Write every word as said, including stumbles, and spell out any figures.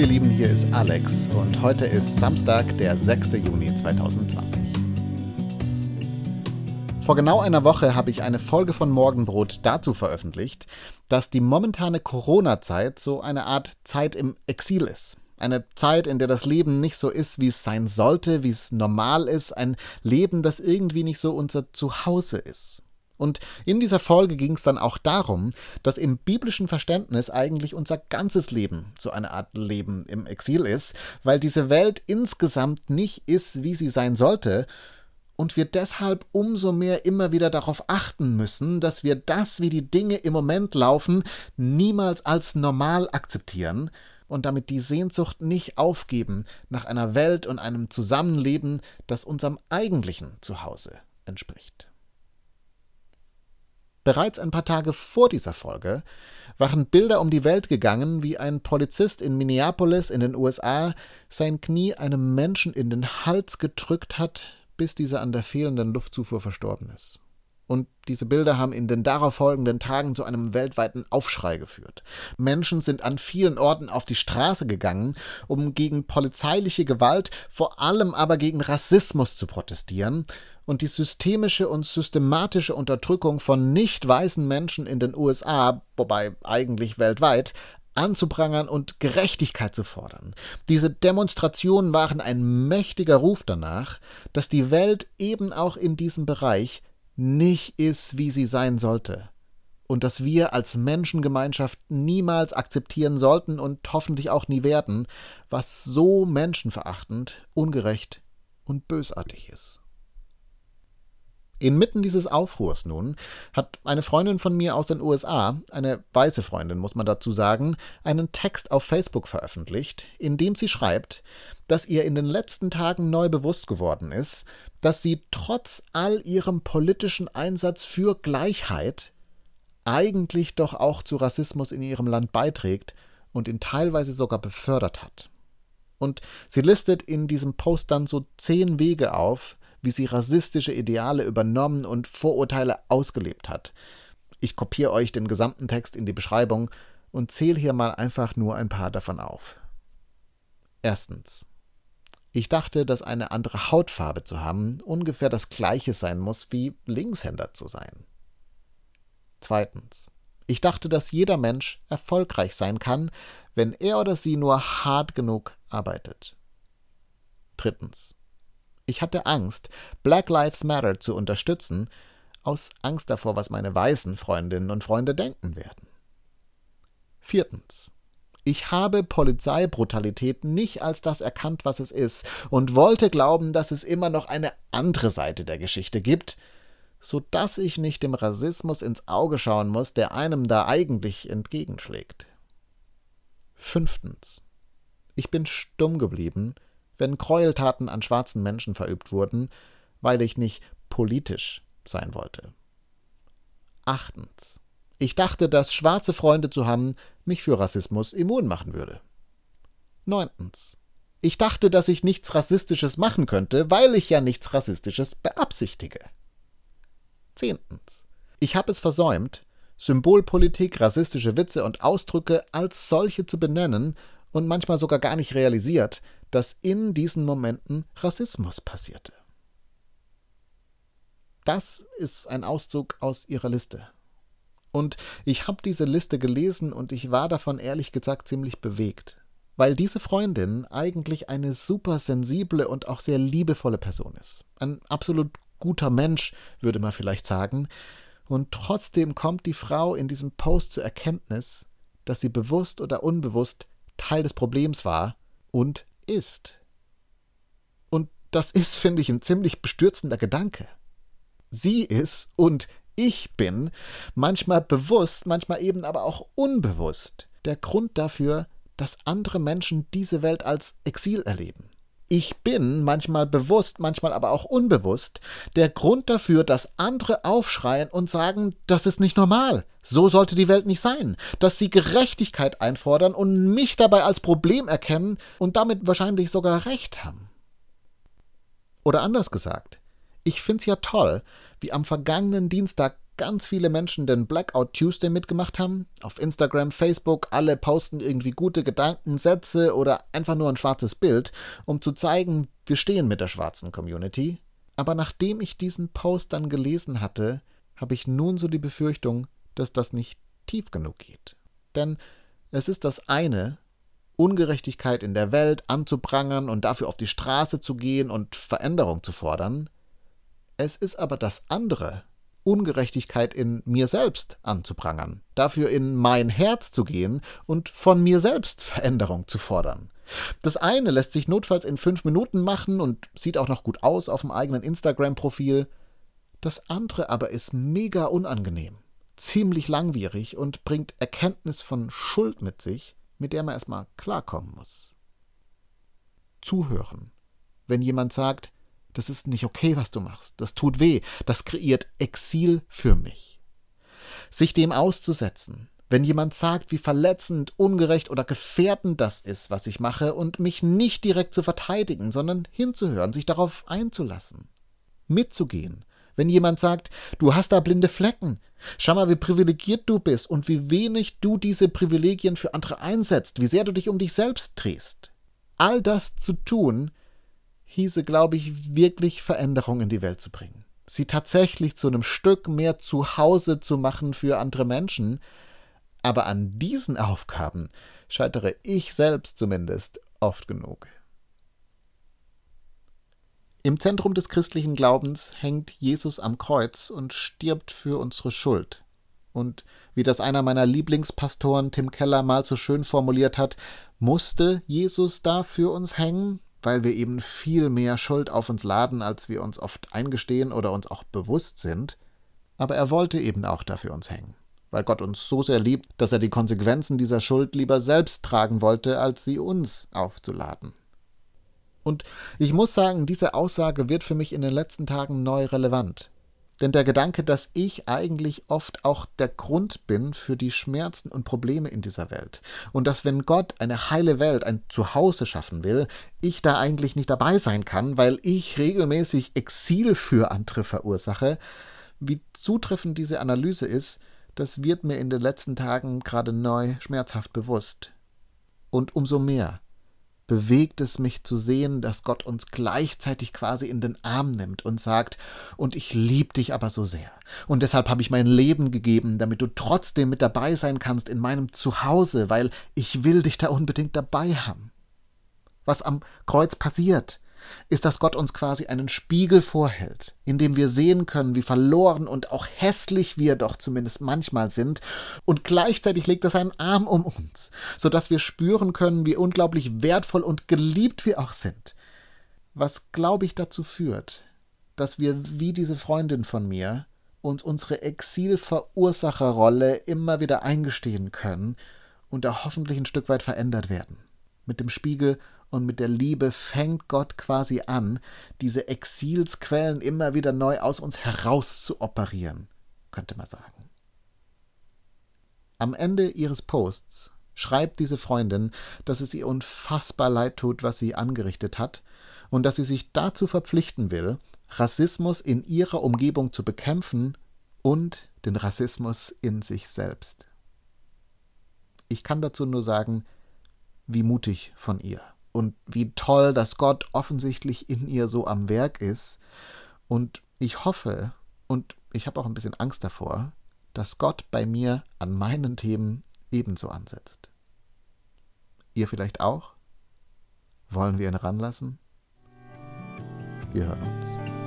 ihr Lieben, hier ist Alex und heute ist Samstag, der sechster Juni zweitausendzwanzig. Vor genau einer Woche habe ich eine Folge von Morgenbrot dazu veröffentlicht, dass die momentane Corona-Zeit so eine Art Zeit im Exil ist. Eine Zeit, in der das Leben nicht so ist, wie es sein sollte, wie es normal ist. Ein Leben, das irgendwie nicht so unser Zuhause ist. Und in dieser Folge ging es dann auch darum, dass im biblischen Verständnis eigentlich unser ganzes Leben so eine Art Leben im Exil ist, weil diese Welt insgesamt nicht ist, wie sie sein sollte und wir deshalb umso mehr immer wieder darauf achten müssen, dass wir das, wie die Dinge im Moment laufen, niemals als normal akzeptieren und damit die Sehnsucht nicht aufgeben nach einer Welt und einem Zusammenleben, das unserem eigentlichen Zuhause entspricht. Bereits ein paar Tage vor dieser Folge waren Bilder um die Welt gegangen, wie ein Polizist in Minneapolis in den U S A sein Knie einem Menschen in den Hals gedrückt hat, bis dieser an der fehlenden Luftzufuhr verstorben ist. Und diese Bilder haben in den darauf folgenden Tagen zu einem weltweiten Aufschrei geführt. Menschen sind an vielen Orten auf die Straße gegangen, um gegen polizeiliche Gewalt, vor allem aber gegen Rassismus zu protestieren und die systemische und systematische Unterdrückung von nicht weißen Menschen in den U S A, wobei eigentlich weltweit, anzuprangern und Gerechtigkeit zu fordern. Diese Demonstrationen waren ein mächtiger Ruf danach, dass die Welt eben auch in diesem Bereich nicht ist, wie sie sein sollte und dass wir als Menschengemeinschaft niemals akzeptieren sollten und hoffentlich auch nie werden, was so menschenverachtend, ungerecht und bösartig ist. Inmitten dieses Aufruhrs nun hat eine Freundin von mir aus den U S A, eine weiße Freundin, muss man dazu sagen, einen Text auf Facebook veröffentlicht, in dem sie schreibt, dass ihr in den letzten Tagen neu bewusst geworden ist, dass sie trotz all ihrem politischen Einsatz für Gleichheit eigentlich doch auch zu Rassismus in ihrem Land beiträgt und ihn teilweise sogar befördert hat. Und sie listet in diesem Post dann so zehn Wege auf, wie sie rassistische Ideale übernommen und Vorurteile ausgelebt hat. Ich kopiere euch den gesamten Text in die Beschreibung und zähle hier mal einfach nur ein paar davon auf. Erstens. Ich dachte, dass eine andere Hautfarbe zu haben ungefähr das Gleiche sein muss, wie Linkshänder zu sein. Zweitens. Ich dachte, dass jeder Mensch erfolgreich sein kann, wenn er oder sie nur hart genug arbeitet. Drittens. Ich hatte Angst, Black Lives Matter zu unterstützen, aus Angst davor, was meine weißen Freundinnen und Freunde denken werden. Viertens. Ich habe Polizeibrutalität nicht als das erkannt, was es ist, und wollte glauben, dass es immer noch eine andere Seite der Geschichte gibt, sodass ich nicht dem Rassismus ins Auge schauen muss, der einem da eigentlich entgegenschlägt. Fünftens. Ich bin stumm geblieben, wenn Gräueltaten an schwarzen Menschen verübt wurden, weil ich nicht politisch sein wollte. Achtens. Ich dachte, dass schwarze Freunde zu haben mich für Rassismus immun machen würde. Neuntens. Ich dachte, dass ich nichts Rassistisches machen könnte, weil ich ja nichts Rassistisches beabsichtige. Zehntens. Ich habe es versäumt, Symbolpolitik, rassistische Witze und Ausdrücke als solche zu benennen und manchmal sogar gar nicht realisiert, dass in diesen Momenten Rassismus passierte. Das ist ein Auszug aus ihrer Liste. Und ich habe diese Liste gelesen und ich war davon ehrlich gesagt ziemlich bewegt, weil diese Freundin eigentlich eine super sensible und auch sehr liebevolle Person ist. Ein absolut guter Mensch, würde man vielleicht sagen. Und trotzdem kommt die Frau in diesem Post zur Erkenntnis, dass sie bewusst oder unbewusst Teil des Problems war und ist. Und das ist, finde ich, ein ziemlich bestürzender Gedanke. Sie ist und ich bin manchmal bewusst, manchmal eben aber auch unbewusst der Grund dafür, dass andere Menschen diese Welt als Exil erleben. Ich bin manchmal bewusst, manchmal aber auch unbewusst der Grund dafür, dass andere aufschreien und sagen, das ist nicht normal, so sollte die Welt nicht sein, dass sie Gerechtigkeit einfordern und mich dabei als Problem erkennen und damit wahrscheinlich sogar recht haben. Oder anders gesagt, ich find's ja toll, wie am vergangenen Dienstag ganz viele Menschen den Blackout Tuesday mitgemacht haben. Auf Instagram, Facebook, alle posten irgendwie gute Gedanken, Sätze oder einfach nur ein schwarzes Bild, um zu zeigen, wir stehen mit der schwarzen Community. Aber nachdem ich diesen Post dann gelesen hatte, habe ich nun so die Befürchtung, dass das nicht tief genug geht. Denn es ist das eine, Ungerechtigkeit in der Welt anzuprangern und dafür auf die Straße zu gehen und Veränderung zu fordern. Es ist aber das andere, Ungerechtigkeit in mir selbst anzuprangern, dafür in mein Herz zu gehen und von mir selbst Veränderung zu fordern. Das eine lässt sich notfalls in fünf Minuten machen und sieht auch noch gut aus auf dem eigenen Instagram-Profil. Das andere aber ist mega unangenehm, ziemlich langwierig und bringt Erkenntnis von Schuld mit sich, mit der man erstmal klarkommen muss. Zuhören. Wenn jemand sagt, das ist nicht okay, was du machst, das tut weh, das kreiert Exil für mich. Sich dem auszusetzen. Wenn jemand sagt, wie verletzend, ungerecht oder gefährdend das ist, was ich mache, und mich nicht direkt zu verteidigen, sondern hinzuhören, sich darauf einzulassen. Mitzugehen. Wenn jemand sagt, du hast da blinde Flecken, schau mal, wie privilegiert du bist und wie wenig du diese Privilegien für andere einsetzt, wie sehr du dich um dich selbst drehst. All das zu tun, hieße, glaube ich, wirklich Veränderung in die Welt zu bringen. Sie tatsächlich zu einem Stück mehr Zuhause zu machen für andere Menschen. Aber an diesen Aufgaben scheitere ich selbst zumindest oft genug. Im Zentrum des christlichen Glaubens hängt Jesus am Kreuz und stirbt für unsere Schuld. Und wie das einer meiner Lieblingspastoren, Tim Keller, mal so schön formuliert hat, musste Jesus da für uns hängen, weil wir eben viel mehr Schuld auf uns laden, als wir uns oft eingestehen oder uns auch bewusst sind. Aber er wollte eben auch da für uns hängen, weil Gott uns so sehr liebt, dass er die Konsequenzen dieser Schuld lieber selbst tragen wollte, als sie uns aufzuladen. Und ich muss sagen, diese Aussage wird für mich in den letzten Tagen neu relevant. Denn der Gedanke, dass ich eigentlich oft auch der Grund bin für die Schmerzen und Probleme in dieser Welt und dass, wenn Gott eine heile Welt, ein Zuhause schaffen will, ich da eigentlich nicht dabei sein kann, weil ich regelmäßig Exil für andere verursache, wie zutreffend diese Analyse ist, das wird mir in den letzten Tagen gerade neu schmerzhaft bewusst. Und umso mehr bewegt es mich zu sehen, dass Gott uns gleichzeitig quasi in den Arm nimmt und sagt, und ich liebe dich aber so sehr. Und deshalb habe ich mein Leben gegeben, damit du trotzdem mit dabei sein kannst in meinem Zuhause, weil ich will dich da unbedingt dabei haben. Was am Kreuz passiert, ist, dass Gott uns quasi einen Spiegel vorhält, in dem wir sehen können, wie verloren und auch hässlich wir doch zumindest manchmal sind, und gleichzeitig legt er seinen Arm um uns, sodass wir spüren können, wie unglaublich wertvoll und geliebt wir auch sind. Was, glaube ich, dazu führt, dass wir, wie diese Freundin von mir, uns unsere Exilverursacherrolle immer wieder eingestehen können und da hoffentlich ein Stück weit verändert werden. Mit dem Spiegel und mit der Liebe fängt Gott quasi an, diese Exilsquellen immer wieder neu aus uns heraus zu operieren, könnte man sagen. Am Ende ihres Posts schreibt diese Freundin, dass es ihr unfassbar leid tut, was sie angerichtet hat, und dass sie sich dazu verpflichten will, Rassismus in ihrer Umgebung zu bekämpfen und den Rassismus in sich selbst. Ich kann dazu nur sagen, wie mutig von ihr. Und wie toll, dass Gott offensichtlich in ihr so am Werk ist. Und ich hoffe, und ich habe auch ein bisschen Angst davor, dass Gott bei mir an meinen Themen ebenso ansetzt. Ihr vielleicht auch? Wollen wir ihn ranlassen? Wir hören uns.